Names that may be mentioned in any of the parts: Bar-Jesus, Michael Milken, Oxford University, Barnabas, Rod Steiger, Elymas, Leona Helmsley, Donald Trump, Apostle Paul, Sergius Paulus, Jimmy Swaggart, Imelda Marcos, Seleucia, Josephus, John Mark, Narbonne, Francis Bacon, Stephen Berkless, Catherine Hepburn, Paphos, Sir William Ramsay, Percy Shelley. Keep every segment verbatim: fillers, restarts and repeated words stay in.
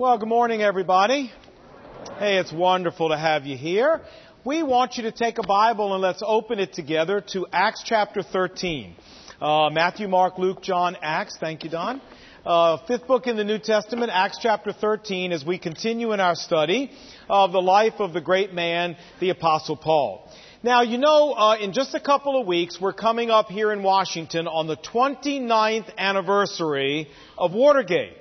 Well, good morning, everybody. Hey, it's wonderful to have you here. We want you to take a Bible and let's open it together to Acts chapter thirteen. Uh, Matthew, Mark, Luke, John, Acts. Thank you, Don. Uh, fifth book in the New Testament, Acts chapter thirteen, as we continue in our study of the life of the great man, the Apostle Paul. Now, you know, uh, in just a couple of weeks, we're coming up here in Washington on the twenty-ninth anniversary of Watergate.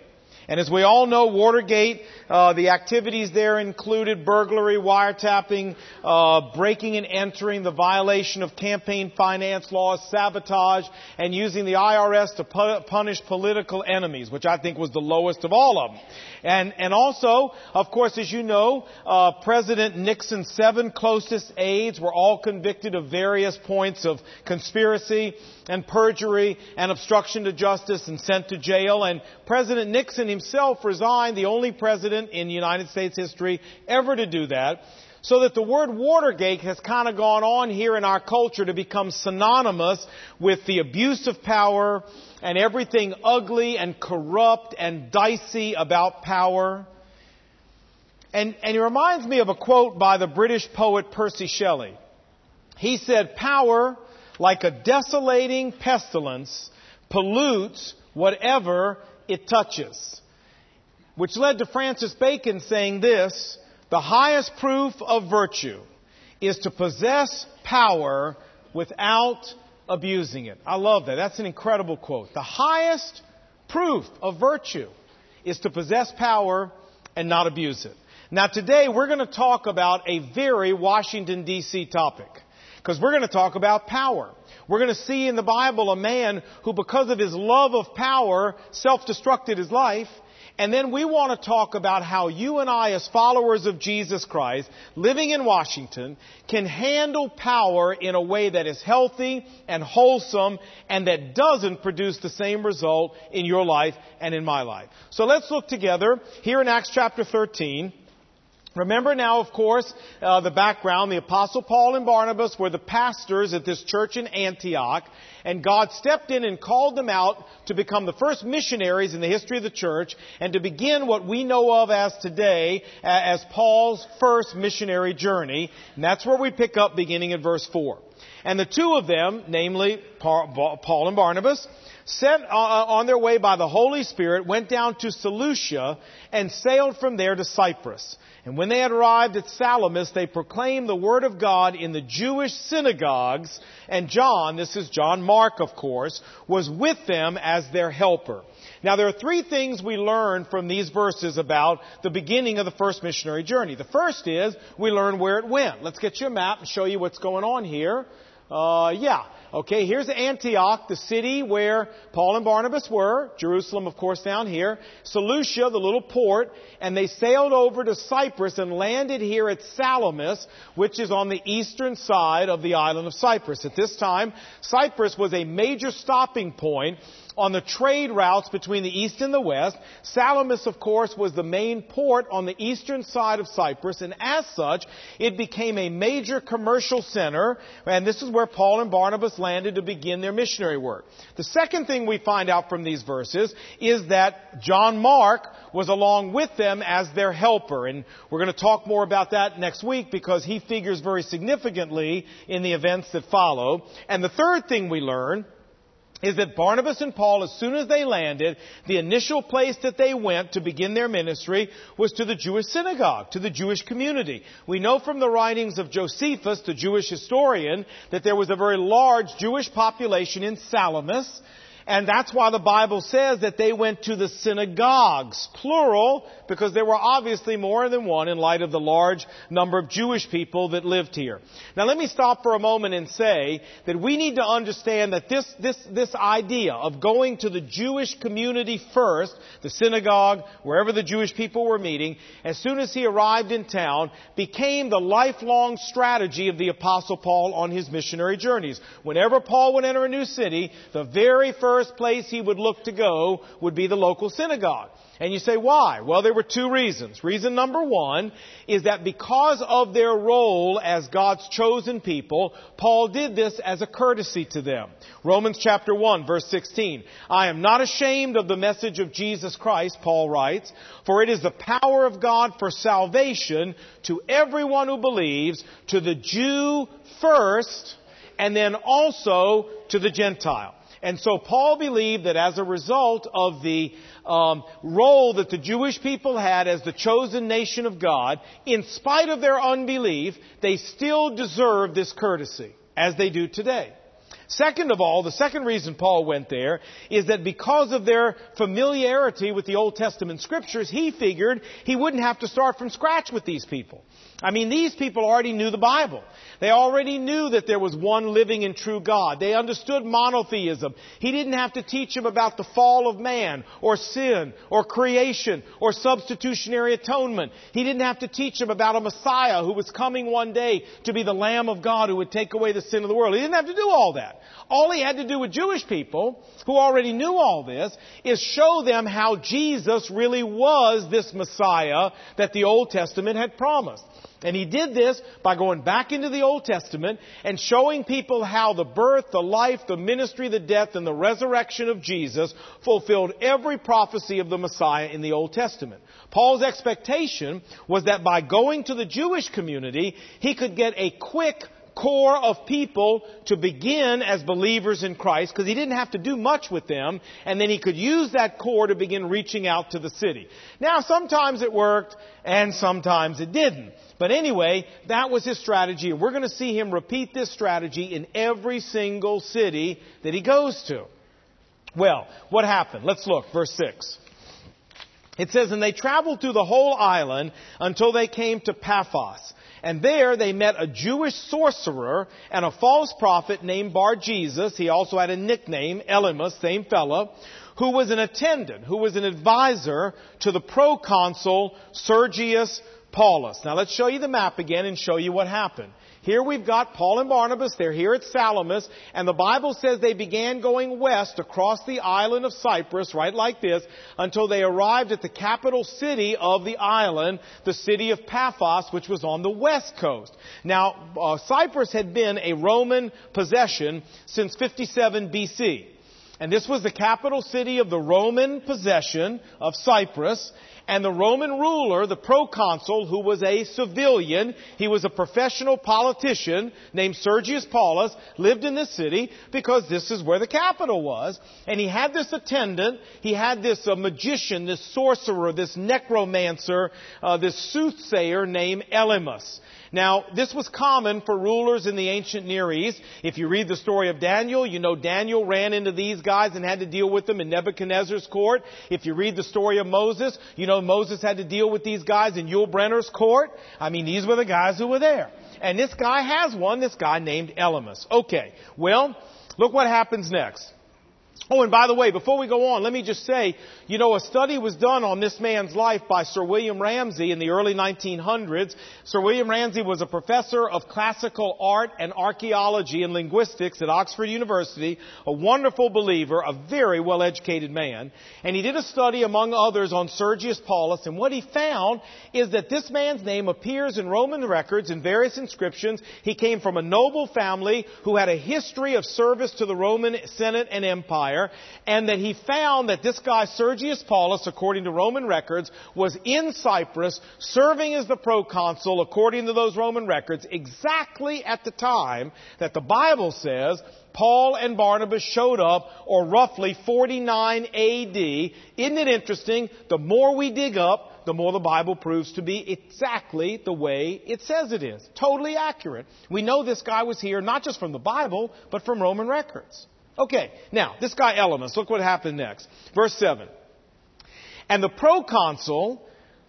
And as we all know, Watergate, uh, the activities there included burglary, wiretapping, uh, breaking and entering, the violation of campaign finance laws, sabotage, and using the I R S to pu- punish political enemies, which I think was the lowest of all of them. And, and also, of course, as you know, uh, President Nixon's seven closest aides were all convicted of various points of conspiracy and perjury and obstruction to justice and sent to jail. And President Nixon himself resigned, the only president in United States history ever to do that. So that the word Watergate has kind of gone on here in our culture to become synonymous with the abuse of power and everything ugly and corrupt and dicey about power. And, and it reminds me of a quote by the British poet Percy Shelley. He said, "Power, like a desolating pestilence, pollutes whatever it touches." Which led to Francis Bacon saying this, "The highest proof of virtue is to possess power without abusing it." I love that. That's an incredible quote. The highest proof of virtue is to possess power and not abuse it. Now, today we're going to talk about a very Washington, D C topic, because we're going to talk about power. We're going to see in the Bible a man who, because of his love of power, self-destructed his life. And then we want to talk about how you and I, as followers of Jesus Christ, living in Washington, can handle power in a way that is healthy and wholesome and that doesn't produce the same result in your life and in my life. So let's look together here in Acts chapter thirteen. Remember now, of course, uh, the background. The Apostle Paul and Barnabas were the pastors at this church in Antioch, and God stepped in and called them out to become the first missionaries in the history of the church and to begin what we know of as today uh, as Paul's first missionary journey. And that's where we pick up beginning at verse four. And the two of them, namely Paul and Barnabas, sent on their way by the Holy Spirit, went down to Seleucia and sailed from there to Cyprus. And when they had arrived at Salamis, they proclaimed the word of God in the Jewish synagogues. And John, this is John Mark, of course, was with them as their helper. Now, there are three things we learn from these verses about the beginning of the first missionary journey. The first is we learn where it went. Let's get you a map and show you what's going on here. Uh, yeah. Okay, here's Antioch, the city where Paul and Barnabas were. Jerusalem, of course, down here. Seleucia, the little port. And they sailed over to Cyprus and landed here at Salamis, which is on the eastern side of the island of Cyprus. At this time, Cyprus was a major stopping point on the trade routes between the east and the west. Salamis, of course, was the main port on the eastern side of Cyprus, and as such, it became a major commercial center, and this is where Paul and Barnabas landed to begin their missionary work. The second thing we find out from these verses is that John Mark was along with them as their helper, and we're going to talk more about that next week because he figures very significantly in the events that follow. And the third thing we learn is that Barnabas and Paul, as soon as they landed, the initial place that they went to begin their ministry was to the Jewish synagogue, to the Jewish community. We know from the writings of Josephus, the Jewish historian, that there was a very large Jewish population in Salamis, and that's why the Bible says that they went to the synagogues, plural, because there were obviously more than one in light of the large number of Jewish people that lived here. Now, let me stop for a moment and say that we need to understand that this, this, this idea of going to the Jewish community first, the synagogue, wherever the Jewish people were meeting, as soon as he arrived in town, became the lifelong strategy of the Apostle Paul on his missionary journeys. Whenever Paul would enter a new city, the very first first place he would look to go would be the local synagogue. And you say, why? Well, there were two reasons. Reason number one is that because of their role as God's chosen people, Paul did this as a courtesy to them. Romans chapter one, verse sixteen. I am not ashamed of the message of Jesus Christ, Paul writes, for it is the power of God for salvation to everyone who believes, to the Jew first, and then also to the Gentile. And so Paul believed that as a result of the um, role that the Jewish people had as the chosen nation of God, in spite of their unbelief, they still deserved this courtesy, as they do today. Second of all, the second reason Paul went there is that because of their familiarity with the Old Testament Scriptures, he figured he wouldn't have to start from scratch with these people. I mean, these people already knew the Bible. They already knew that there was one living and true God. They understood monotheism. He didn't have to teach them about the fall of man or sin or creation or substitutionary atonement. He didn't have to teach them about a Messiah who was coming one day to be the Lamb of God who would take away the sin of the world. He didn't have to do all that. All he had to do with Jewish people, who already knew all this, is show them how Jesus really was this Messiah that the Old Testament had promised. And he did this by going back into the Old Testament and showing people how the birth, the life, the ministry, the death, and the resurrection of Jesus fulfilled every prophecy of the Messiah in the Old Testament. Paul's expectation was that by going to the Jewish community, he could get a quick core of people to begin as believers in Christ, because he didn't have to do much with them, and then he could use that core to begin reaching out to the city. Now, sometimes it worked, and sometimes it didn't. But anyway, that was his strategy, and we're going to see him repeat this strategy in every single city that he goes to. Well, what happened? Let's look, verse six. It says, and they traveled through the whole island until they came to Paphos. And there they met a Jewish sorcerer and a false prophet named Bar-Jesus. He also had a nickname, Elymas, same fellow, who was an attendant, who was an advisor to the proconsul Sergius Paulus. Now let's show you the map again and show you what happened. Here we've got Paul and Barnabas. They're here at Salamis. And the Bible says they began going west across the island of Cyprus, right like this, until they arrived at the capital city of the island, the city of Paphos, which was on the west coast. Now, uh, Cyprus had been a Roman possession since fifty-seven B C. And this was the capital city of the Roman possession of Cyprus. And the Roman ruler, the proconsul, who was a civilian, he was a professional politician named Sergius Paulus, lived in this city because this is where the capital was. And he had this attendant, he had this uh, magician, this sorcerer, this necromancer, uh, this soothsayer named Elymas. Now, this was common for rulers in the ancient Near East. If you read the story of Daniel, you know Daniel ran into these guys and had to deal with them in Nebuchadnezzar's court. If you read the story of Moses, you know Moses had to deal with these guys in Yul-Brenner's court. I mean, these were the guys who were there. And this guy has one, this guy named Elymas. Okay, well, look what happens next. Oh, and by the way, before we go on, let me just say, you know, a study was done on this man's life by Sir William Ramsay in the early nineteen hundreds. Sir William Ramsay was a professor of classical art and archaeology and linguistics at Oxford University, a wonderful believer, a very well-educated man. And he did a study, among others, on Sergius Paulus. And what he found is that this man's name appears in Roman records in various inscriptions. He came from a noble family who had a history of service to the Roman Senate and Empire. And that he found that this guy, Sergius Paulus, according to Roman records, was in Cyprus, serving as the proconsul, according to those Roman records, exactly at the time that the Bible says Paul and Barnabas showed up, or roughly forty-nine A D. Isn't it interesting? The more we dig up, the more the Bible proves to be exactly the way it says it is. Totally accurate. We know this guy was here, not just from the Bible, but from Roman records. Okay, now, this guy Elymas, look what happened next. Verse seven. And the proconsul,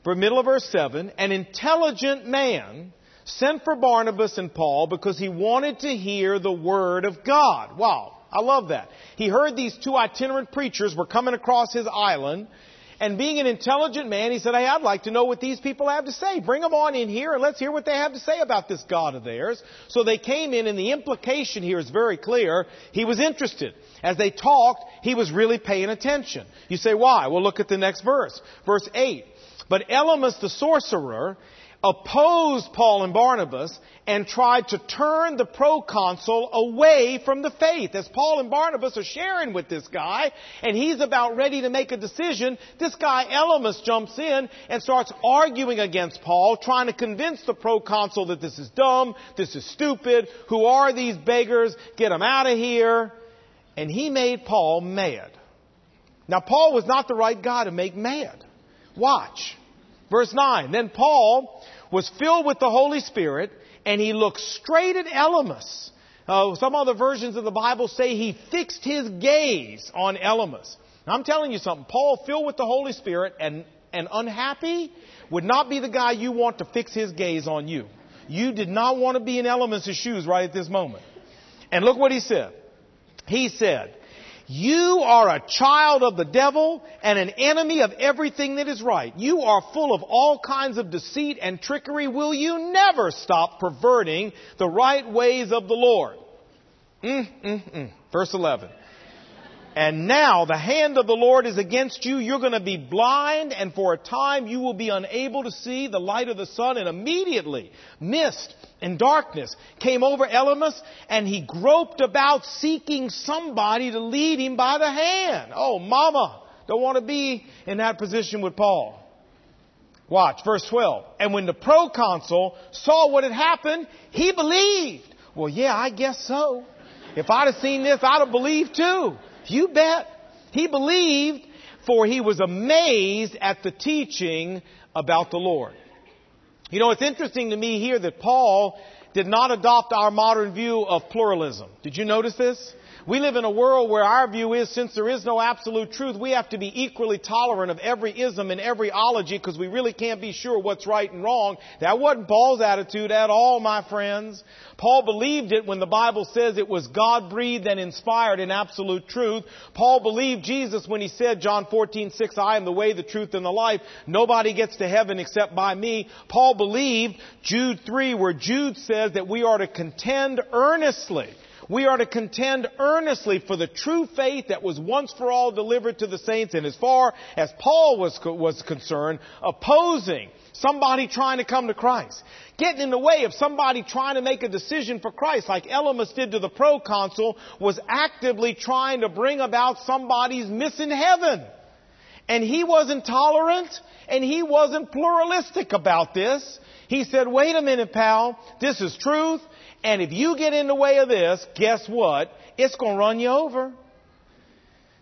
for middle of verse seven, an intelligent man sent for Barnabas and Paul because he wanted to hear the word of God. Wow, I love that. He heard these two itinerant preachers were coming across his island, And being an intelligent man, he said, hey, I'd like to know what these people have to say. Bring them on in here and let's hear what they have to say about this God of theirs. So they came in, and the implication here is very clear. He was interested. As they talked, he was really paying attention. You say, why? Well, look at the next verse. Verse eight. But Elymas the sorcerer opposed Paul and Barnabas and tried to turn the proconsul away from the faith. As Paul and Barnabas are sharing with this guy, and he's about ready to make a decision, this guy Elymas jumps in and starts arguing against Paul, trying to convince the proconsul that this is dumb, this is stupid, who are these beggars, get them out of here. And he made Paul mad. Now, Paul was not the right guy to make mad. Watch. Verse nine, then Paul was filled with the Holy Spirit, and he looked straight at Elymas. Uh, some other versions of the Bible say he fixed his gaze on Elymas. Now, I'm telling you something. Paul, filled with the Holy Spirit and, and unhappy, would not be the guy you want to fix his gaze on you. You did not want to be in Elymas' shoes right at this moment. And look what he said. He said, you are a child of the devil and an enemy of everything that is right. You are full of all kinds of deceit and trickery. Will you never stop perverting the right ways of the Lord? Mm, mm, mm. Verse eleven. And now the hand of the Lord is against you. You're going to be blind, and for a time you will be unable to see the light of the sun. And immediately mist and darkness came over Elymas, and he groped about seeking somebody to lead him by the hand. Oh, mama, don't want to be in that position with Paul. Watch, verse twelve. And when the proconsul saw what had happened, he believed. Well, yeah, I guess so. If I'd have seen this, I'd have believed too. You bet. He believed, for he was amazed at the teaching about the Lord. You know, it's interesting to me here that Paul did not adopt our modern view of pluralism. Did you notice this? We live in a world where our view is, since there is no absolute truth, we have to be equally tolerant of every ism and every ology because we really can't be sure what's right and wrong. That wasn't Paul's attitude at all, my friends. Paul believed it when the Bible says it was God-breathed and inspired in absolute truth. Paul believed Jesus when he said, John fourteen six, I am the way, the truth, and the life. Nobody gets to heaven except by me. Paul believed Jude three, where Jude says that we are to contend earnestly. We are to contend earnestly for the true faith that was once for all delivered to the saints. And as far as Paul was was concerned, opposing somebody trying to come to Christ, getting in the way of somebody trying to make a decision for Christ, like Elymas did to the proconsul, was actively trying to bring about somebody's missing heaven. And he wasn't tolerant, and he wasn't pluralistic about this. He said, wait a minute, pal, this is truth. And if you get in the way of this, guess what? It's going to run you over.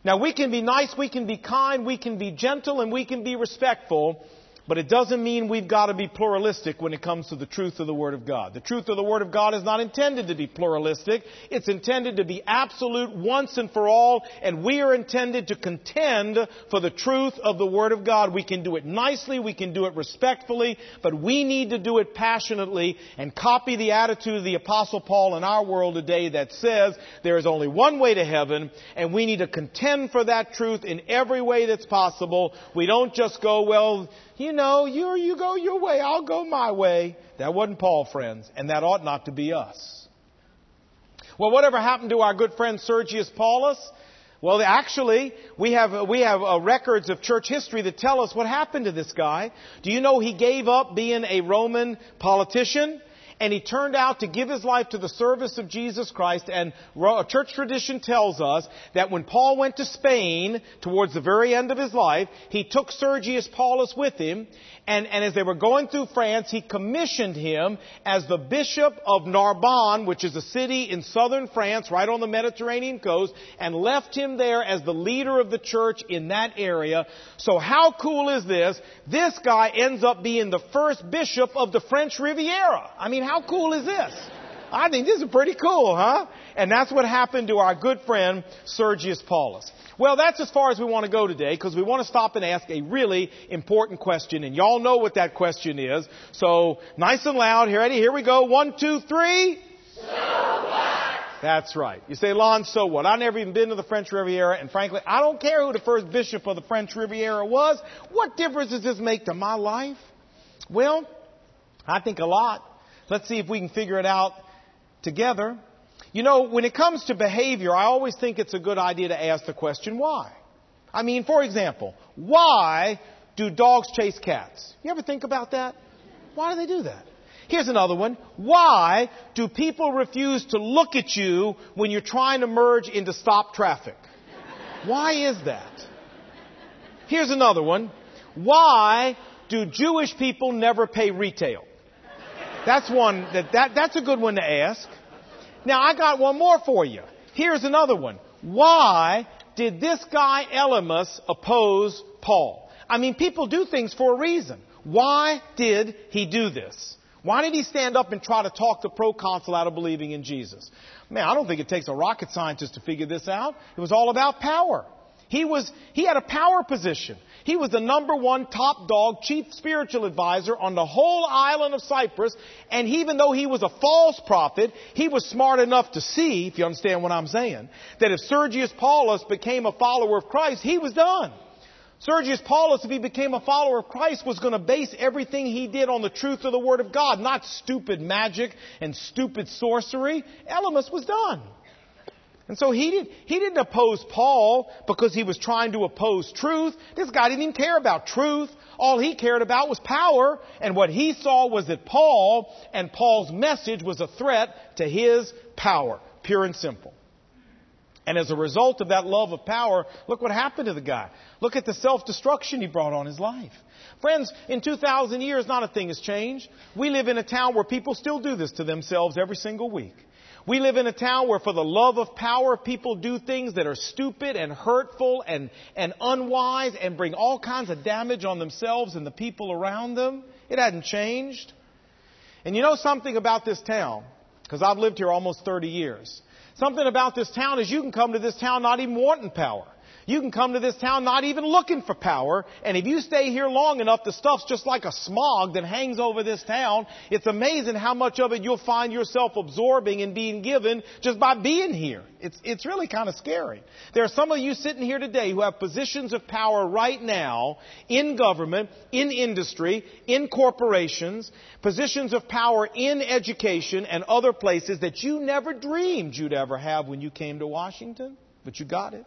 Now, we can be nice, we can be kind, we can be gentle, and we can be respectful. But it doesn't mean we've got to be pluralistic when it comes to the truth of the Word of God. The truth of the Word of God is not intended to be pluralistic. It's intended to be absolute once and for all. And we are intended to contend for the truth of the Word of God. We can do it nicely. We can do it respectfully. But we need to do it passionately and copy the attitude of the Apostle Paul in our world today that says there is only one way to heaven. And we need to contend for that truth in every way that's possible. We don't just go, well, you know, you you go your way, I'll go my way. That wasn't Paul, friends, and that ought not to be us. Well, whatever happened to our good friend Sergius Paulus? Well, actually, we have we have uh, records of church history that tell us what happened to this guy. Do you know he gave up being a Roman politician? And he turned out to give his life to the service of Jesus Christ. And church tradition tells us that when Paul went to Spain towards the very end of his life, he took Sergius Paulus with him. And, and as they were going through France, he commissioned him as the bishop of Narbonne, which is a city in southern France, right on the Mediterranean coast, and left him there as the leader of the church in that area. So how cool is this? This guy ends up being the first bishop of the French Riviera. I mean, how cool is this? I think this is pretty cool, huh? And that's what happened to our good friend Sergius Paulus. Well, that's as far as we want to go today, because we want to stop and ask a really important question. And y'all know what that question is. So nice and loud. Here, ready? Here we go. One, two, three. So what? That's right. You say, Lon, so what? I've never even been to the French Riviera, and frankly, I don't care who the first bishop of the French Riviera was. What difference does this make to my life? Well, I think a lot. Let's see if we can figure it out together. You know, when it comes to behavior, I always think it's a good idea to ask the question, why? I mean, for example, why do dogs chase cats? You ever think about that? Why do they do that? Here's another one. Why do people refuse to look at you when you're trying to merge into stop traffic? Why is that? Here's another one. Why do Jewish people never pay retail? That's one that, that that's a good one to ask. Now, I got one more for you. Here's another one. Why did this guy Elymas oppose Paul? I mean, people do things for a reason. Why did he do this? Why did he stand up and try to talk the proconsul out of believing in Jesus? Man, I don't think it takes a rocket scientist to figure this out. It was all about power. He was, he had a power position. He was the number one top dog, chief spiritual advisor on the whole island of Cyprus. And even though he was a false prophet, he was smart enough to see, if you understand what I'm saying, that if Sergius Paulus became a follower of Christ, he was done. Sergius Paulus, if he became a follower of Christ, was going to base everything he did on the truth of the Word of God, not stupid magic and stupid sorcery. Elymas was done. And so he, did, he didn't oppose Paul because he was trying to oppose truth. This guy didn't even care about truth. All he cared about was power. And what he saw was that Paul and Paul's message was a threat to his power, pure and simple. And as a result of that love of power, look what happened to the guy. Look at the self-destruction he brought on his life. Friends, in two thousand years, not a thing has changed. We live in a town where people still do this to themselves every single week. We live in a town where for the love of power, people do things that are stupid and hurtful and, and unwise and bring all kinds of damage on themselves and the people around them. It hadn't changed. And you know something about this town, because I've lived here almost thirty years. Something about this town is you can come to this town not even wanting power. You can come to this town not even looking for power. And if you stay here long enough, the stuff's just like a smog that hangs over this town. It's amazing how much of it you'll find yourself absorbing and being given just by being here. It's, it's really kind of scary. There are some of you sitting here today who have positions of power right now in government, in industry, in corporations, positions of power in education and other places that you never dreamed you'd ever have when you came to Washington, but you got it.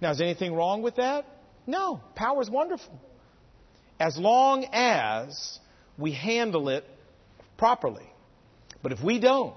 Now, is anything wrong with that? No. Power is wonderful. As long as we handle it properly. But if we don't,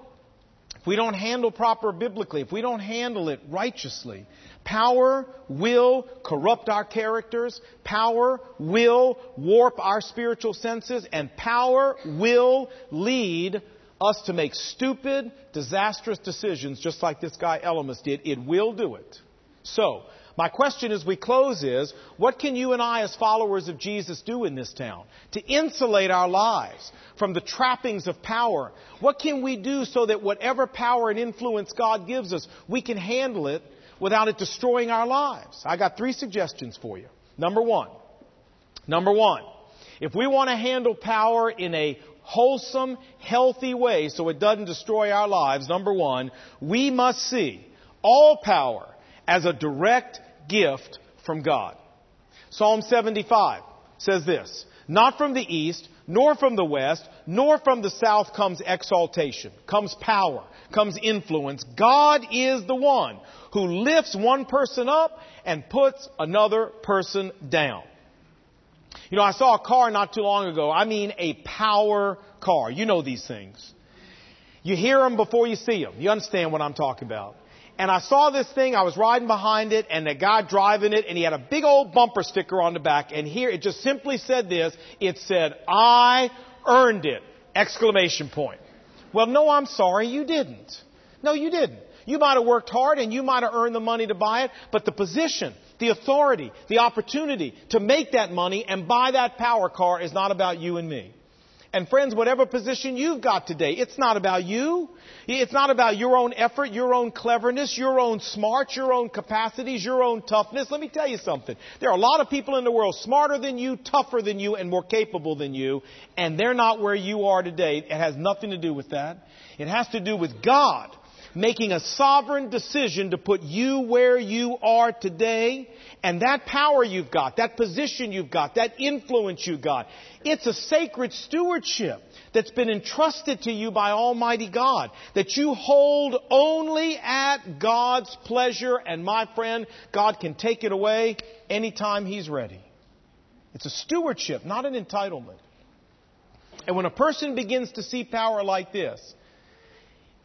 if we don't handle proper biblically, if we don't handle it righteously, power will corrupt our characters, power will warp our spiritual senses, and power will lead us to make stupid, disastrous decisions just like this guy Elymas did. It will do it. So, my question as we close is, what can you and I as followers of Jesus do in this town to insulate our lives from the trappings of power? What can we do so that whatever power and influence God gives us, we can handle it without it destroying our lives? I got three suggestions for you. Number one, number one, if we want to handle power in a wholesome, healthy way so it doesn't destroy our lives, number one, we must see all power as a direct gift from God. Psalm seventy-five says this, not from the east, nor from the west, nor from the south comes exaltation, comes power, comes influence. God is the one who lifts one person up and puts another person down. You know, I saw a car not too long ago. I mean, a power car. You know these things. You hear them before you see them. You understand what I'm talking about. And I saw this thing, I was riding behind it, and the guy driving it, and he had a big old bumper sticker on the back. And here it just simply said this, it said, I earned it! Exclamation point. Well, no, I'm sorry, you didn't. No, you didn't. You might have worked hard and you might have earned the money to buy it, but the position, the authority, the opportunity to make that money and buy that power car is not about you and me. And friends, whatever position you've got today, it's not about you. It's not about your own effort, your own cleverness, your own smarts, your own capacities, your own toughness. Let me tell you something. There are a lot of people in the world smarter than you, tougher than you, and more capable than you. And they're not where you are today. It has nothing to do with that. It has to do with God, making a sovereign decision to put you where you are today. And that power you've got, that position you've got, that influence you've got, it's a sacred stewardship that's been entrusted to you by Almighty God, that you hold only at God's pleasure. And my friend, God can take it away anytime He's ready. It's a stewardship, not an entitlement. And when a person begins to see power like this,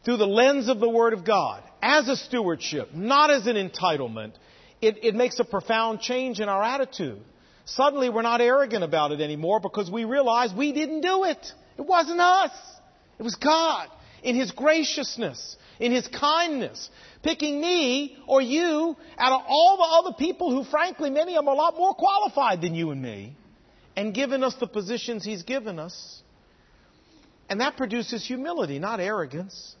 through the lens of the Word of God, as a stewardship, not as an entitlement, it, it makes a profound change in our attitude. Suddenly we're not arrogant about it anymore because we realize we didn't do it. It wasn't us. It was God in His graciousness, in His kindness, picking me or you out of all the other people who, frankly, many of them are a lot more qualified than you and me, and giving us the positions He's given us. And that produces humility, not arrogance.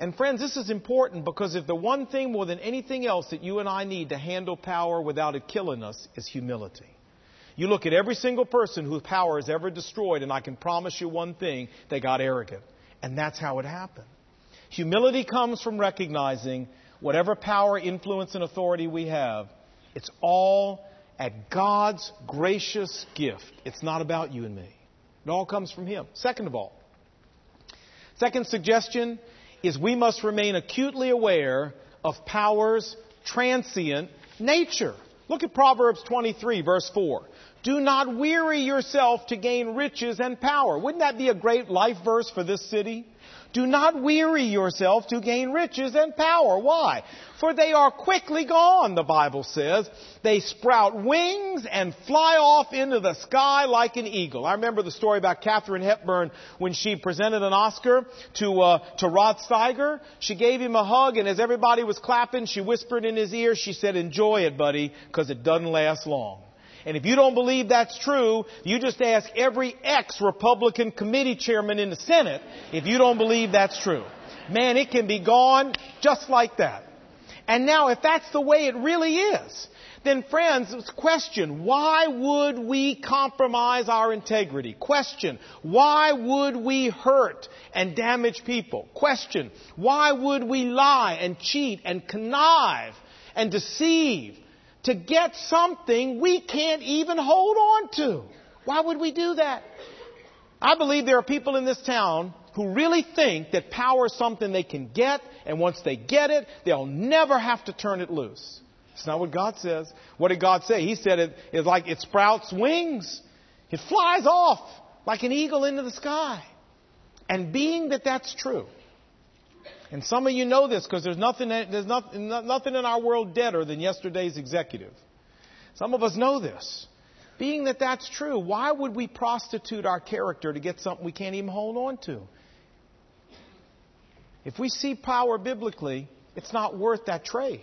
And friends, this is important because if the one thing more than anything else that you and I need to handle power without it killing us is humility. You look at every single person whose power is ever destroyed, and I can promise you one thing, they got arrogant. And that's how it happened. Humility comes from recognizing whatever power, influence, and authority we have, it's all at God's gracious gift. It's not about you and me. It all comes from Him. Second of all, second suggestion is we must remain acutely aware of power's transient nature. Look at Proverbs twenty-three, verse four. Do not weary yourself to gain riches and power. Wouldn't that be a great life verse for this city? Do not weary yourself to gain riches and power. Why? For they are quickly gone, the Bible says. They sprout wings and fly off into the sky like an eagle. I remember the story about Catherine Hepburn when she presented an Oscar to uh, to Rod Steiger. She gave him a hug, and as everybody was clapping, she whispered in his ear, she said, enjoy it, buddy, because it doesn't last long. And if you don't believe that's true, you just ask every ex-Republican committee chairman in the Senate if you don't believe that's true. Man, it can be gone just like that. And now, if that's the way it really is, then friends, it's question, why would we compromise our integrity? Question, why would we hurt and damage people? Question, why would we lie and cheat and connive and deceive to get something we can't even hold on to? Why would we do that? I believe there are people in this town who really think that power is something they can get, and once they get it, they'll never have to turn it loose. It's not what God says. What did God say? He said it is like it sprouts wings. It flies off like an eagle into the sky. And being that that's true, and some of you know this because there's nothing there's nothing, nothing in our world deader than yesterday's executive. Some of us know this. Being that that's true, why would we prostitute our character to get something we can't even hold on to? If we see power biblically, it's not worth that trade.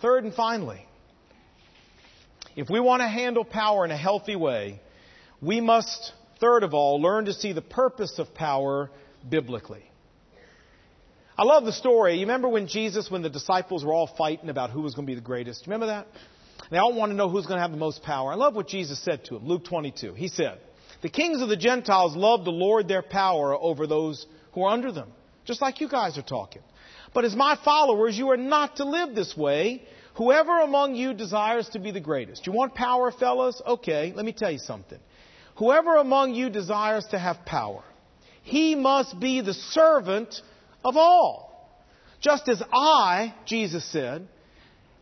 Third and finally, if we want to handle power in a healthy way, we must, third of all, learn to see the purpose of power biblically. I love the story. You remember when Jesus, when the disciples were all fighting about who was going to be the greatest? Remember that? They all want to know who's going to have the most power. I love what Jesus said to him. Luke twenty-two. He said, the kings of the Gentiles love to lord their power over those who are under them, just like you guys are talking. But as my followers, you are not to live this way. Whoever among you desires to be the greatest. You want power, fellas? Okay, let me tell you something. Whoever among you desires to have power, he must be the servant of Of all. Just as I, Jesus said,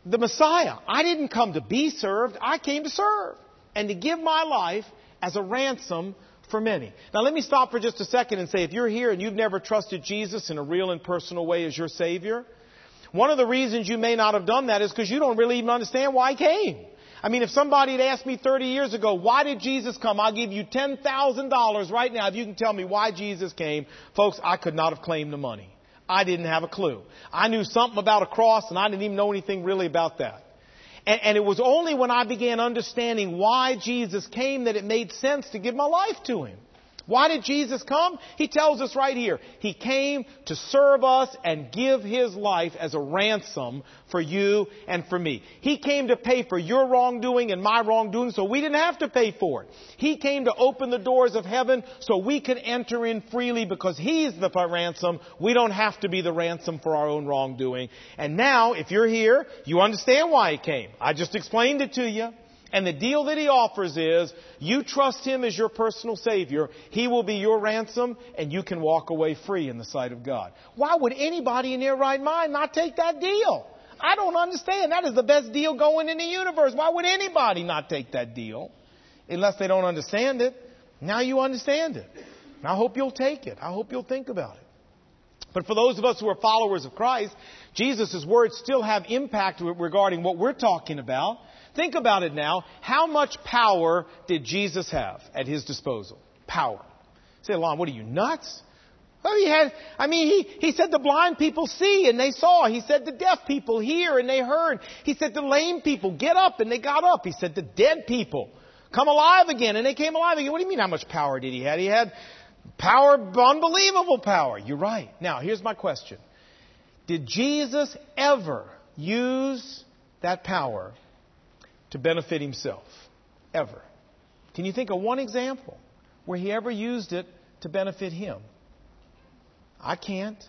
the Messiah, I didn't come to be served. I came to serve and to give my life as a ransom for many. Now, let me stop for just a second and say, if you're here and you've never trusted Jesus in a real and personal way as your Savior, one of the reasons you may not have done that is because you don't really even understand why He came. I mean, if somebody had asked me thirty years ago, why did Jesus come? I'll give you ten thousand dollars right now if you can tell me why Jesus came. Folks, I could not have claimed the money. I didn't have a clue. I knew something about a cross, and I didn't even know anything really about that. And, and it was only when I began understanding why Jesus came that it made sense to give my life to Him. Why did Jesus come? He tells us right here. He came to serve us and give His life as a ransom for you and for me. He came to pay for your wrongdoing and my wrongdoing so we didn't have to pay for it. He came to open the doors of heaven so we could enter in freely because He's the ransom. We don't have to be the ransom for our own wrongdoing. And now, if you're here, you understand why He came. I just explained it to you. And the deal that He offers is, you trust Him as your personal Savior. He will be your ransom, and you can walk away free in the sight of God. Why would anybody in their right mind not take that deal? I don't understand. That is the best deal going in the universe. Why would anybody not take that deal? Unless they don't understand it. Now you understand it. And I hope you'll take it. I hope you'll think about it. But for those of us who are followers of Christ, Jesus' words still have impact regarding what we're talking about. Think about it now. How much power did Jesus have at His disposal? Power. You say, Lon, what are you, nuts? Well, he had, I mean, he, he said the blind people see and they saw. He said the deaf people hear and they heard. He said the lame people get up and they got up. He said the dead people come alive again and they came alive again. What do you mean how much power did He have? He had power, unbelievable power. You're right. Now, here's my question. Did Jesus ever use that power to benefit Himself? Ever? Can you think of one example where He ever used it to benefit Him? I can't.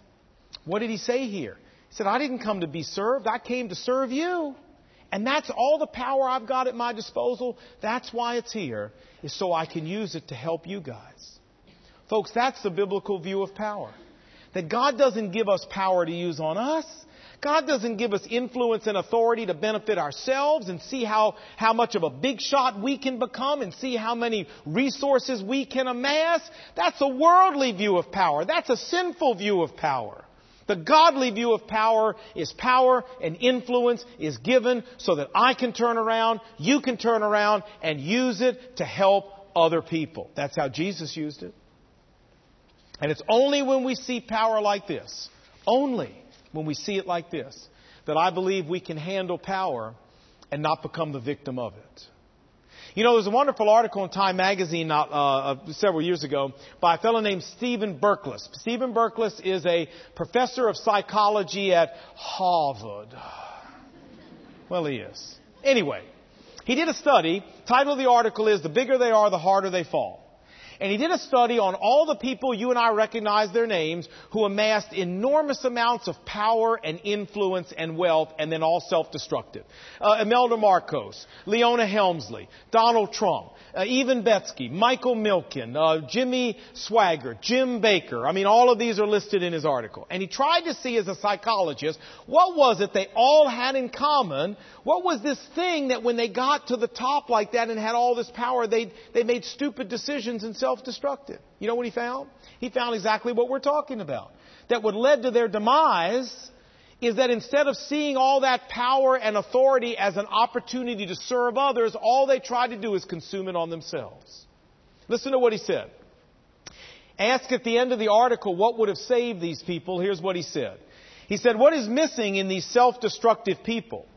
What did He say here? He said, I didn't come to be served. I came to serve you. And that's all the power I've got at my disposal. That's why it's here, is so I can use it to help you guys. Folks, that's the biblical view of power. That God doesn't give us power to use on us. God doesn't give us influence and authority to benefit ourselves and see how, how much of a big shot we can become and see how many resources we can amass. That's a worldly view of power. That's a sinful view of power. The godly view of power is power and influence is given so that I can turn around, you can turn around, and use it to help other people. That's how Jesus used it. And it's only when we see power like this, only when we see it like this, that I believe we can handle power and not become the victim of it. You know, there's a wonderful article in Time Magazine not, uh, several years ago by a fellow named Stephen Berkless. Stephen Berkless is a professor of psychology at Harvard. Well, he is. Anyway, he did a study. Title of the article is, The Bigger They Are, The Harder They Fall. And he did a study on all the people, you and I recognize their names, who amassed enormous amounts of power and influence and wealth and then all self-destructive. Uh, Imelda Marcos, Leona Helmsley, Donald Trump, uh, Ivan Boesky, Michael Milken, uh, Jimmy Swaggart, Jim Baker. I mean, all of these are listed in his article. And he tried to see as a psychologist, what was it they all had in common? What was this thing that when they got to the top like that and had all this power, they they made stupid decisions and self-destructive. You know what he found? He found exactly what we're talking about. That what led to their demise is that instead of seeing all that power and authority as an opportunity to serve others, all they try to do is consume it on themselves. Listen to what he said. Asked at the end of the article what would have saved these people, here's what he said. He said, what is missing in these self-destructive people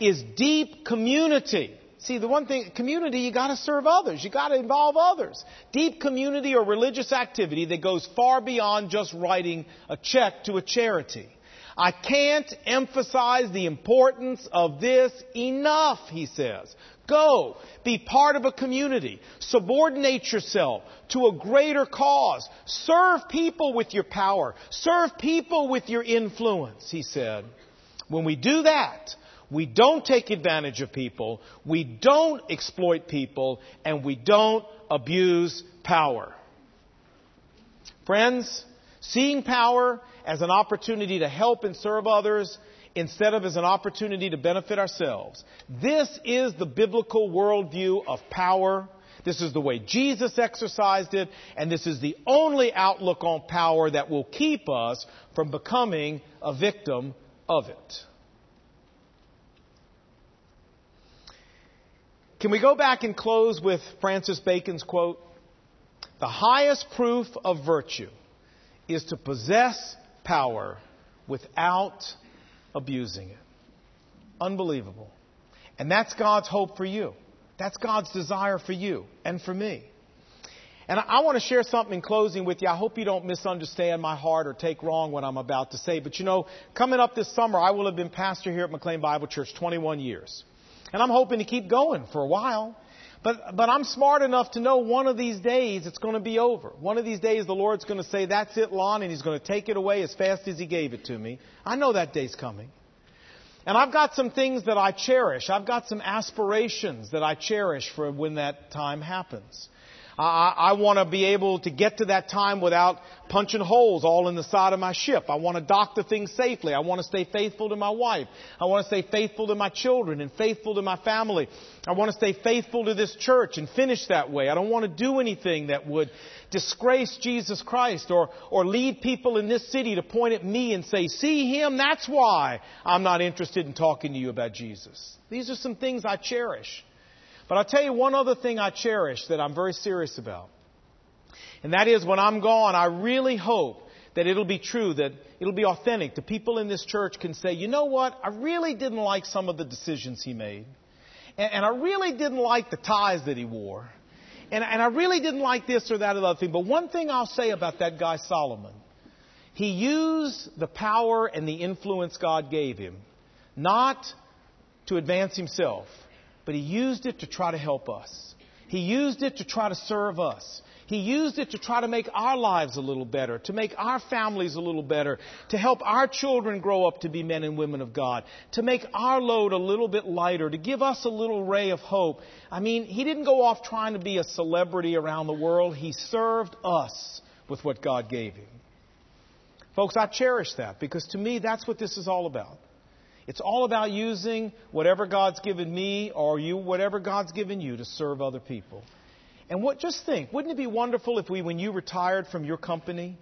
is deep community. See, the one thing, community, you got to serve others. You got to involve others. Deep community or religious activity that goes far beyond just writing a check to a charity. I can't emphasize the importance of this enough, he says. Go, be part of a community. Subordinate yourself to a greater cause. Serve people with your power. Serve people with your influence, he said. When we do that, we don't take advantage of people, we don't exploit people, and we don't abuse power. Friends, seeing power as an opportunity to help and serve others instead of as an opportunity to benefit ourselves. This is the biblical worldview of power. This is the way Jesus exercised it, and this is the only outlook on power that will keep us from becoming a victim of it. Can we go back and close with Francis Bacon's quote? The highest proof of virtue is to possess power without abusing it. Unbelievable. And that's God's hope for you. That's God's desire for you and for me. And I want to share something in closing with you. I hope you don't misunderstand my heart or take wrong what I'm about to say. But, you know, coming up this summer, I will have been pastor here at McLean Bible Church twenty-one years. And I'm hoping to keep going for a while. But but I'm smart enough to know one of these days it's going to be over. One of these days the Lord's going to say, that's it, Lon, and He's going to take it away as fast as He gave it to me. I know that day's coming. And I've got some things that I cherish. I've got some aspirations that I cherish for when that time happens. I, I want to be able to get to that time without punching holes all in the side of my ship. I want to doctor things safely. I want to stay faithful to my wife. I want to stay faithful to my children and faithful to my family. I want to stay faithful to this church and finish that way. I don't want to do anything that would disgrace Jesus Christ or, or lead people in this city to point at me and say, see him, that's why I'm not interested in talking to you about Jesus. These are some things I cherish. But I'll tell you one other thing I cherish that I'm very serious about. And that is, when I'm gone, I really hope that it'll be true, that it'll be authentic. The people in this church can say, you know what? I really didn't like some of the decisions he made. And, and I really didn't like the ties that he wore. And, and I really didn't like this or that or the other thing. But one thing I'll say about that guy Solomon, he used the power and the influence God gave him, not to advance himself, but he used it to try to help us. He used it to try to serve us. He used it to try to make our lives a little better, to make our families a little better, to help our children grow up to be men and women of God, to make our load a little bit lighter, to give us a little ray of hope. I mean, he didn't go off trying to be a celebrity around the world. He served us with what God gave him. Folks, I cherish that, because to me, that's what this is all about. It's all about using whatever God's given me or you, whatever God's given you, to serve other people. And what, just think, wouldn't it be wonderful if we, when you retired from your company,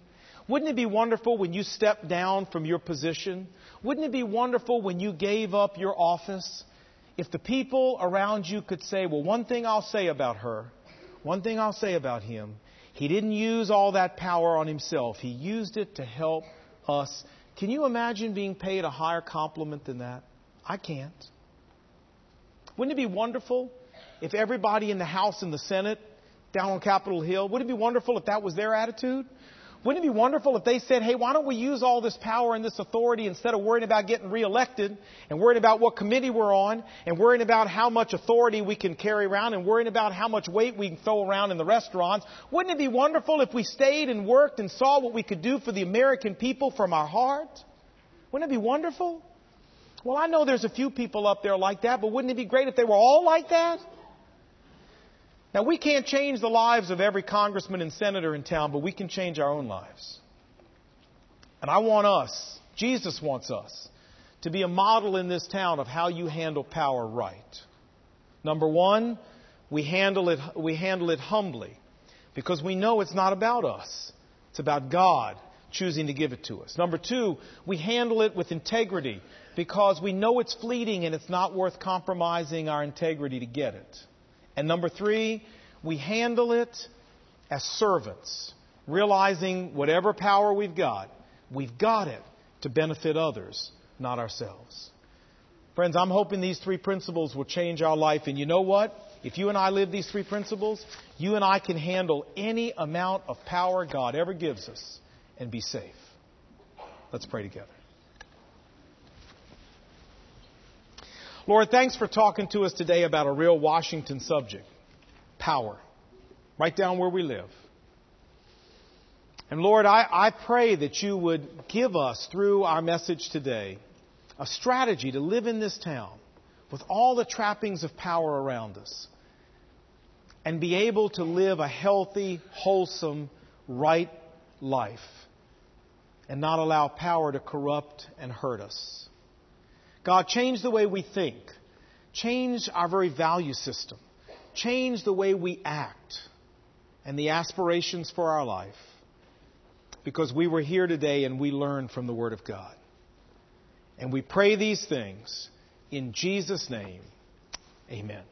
wouldn't it be wonderful when you stepped down from your position? Wouldn't it be wonderful when you gave up your office? If the people around you could say, well, one thing I'll say about her, one thing I'll say about him, he didn't use all that power on himself. He used it to help us. Can you imagine being paid a higher compliment than that? I can't. Wouldn't it be wonderful if everybody in the House and the Senate down on Capitol Hill, wouldn't it be wonderful if that was their attitude? Wouldn't it be wonderful if they said, hey, why don't we use all this power and this authority instead of worrying about getting reelected and worrying about what committee we're on and worrying about how much authority we can carry around and worrying about how much weight we can throw around in the restaurants? Wouldn't it be wonderful if we stayed and worked and saw what we could do for the American people from our heart? Wouldn't it be wonderful? Well, I know there's a few people up there like that, but wouldn't it be great if they were all like that? Now, we can't change the lives of every congressman and senator in town, but we can change our own lives. And I want us, Jesus wants us, to be a model in this town of how you handle power right. Number one, we handle it, we handle it humbly, because we know it's not about us. It's about God choosing to give it to us. Number two, we handle it with integrity, because we know it's fleeting and it's not worth compromising our integrity to get it. And number three, we handle it as servants, realizing whatever power we've got, we've got it to benefit others, not ourselves. Friends, I'm hoping these three principles will change our life. And you know what? If you and I live these three principles, you and I can handle any amount of power God ever gives us and be safe. Let's pray together. Lord, thanks for talking to us today about a real Washington subject, power, right down where we live. And Lord, I, I pray that you would give us, through our message today, a strategy to live in this town with all the trappings of power around us and be able to live a healthy, wholesome, right life and not allow power to corrupt and hurt us. God, change the way we think. Change our very value system. Change the way we act and the aspirations for our life. Because we were here today and we learned from the Word of God. And we pray these things in Jesus' name. Amen.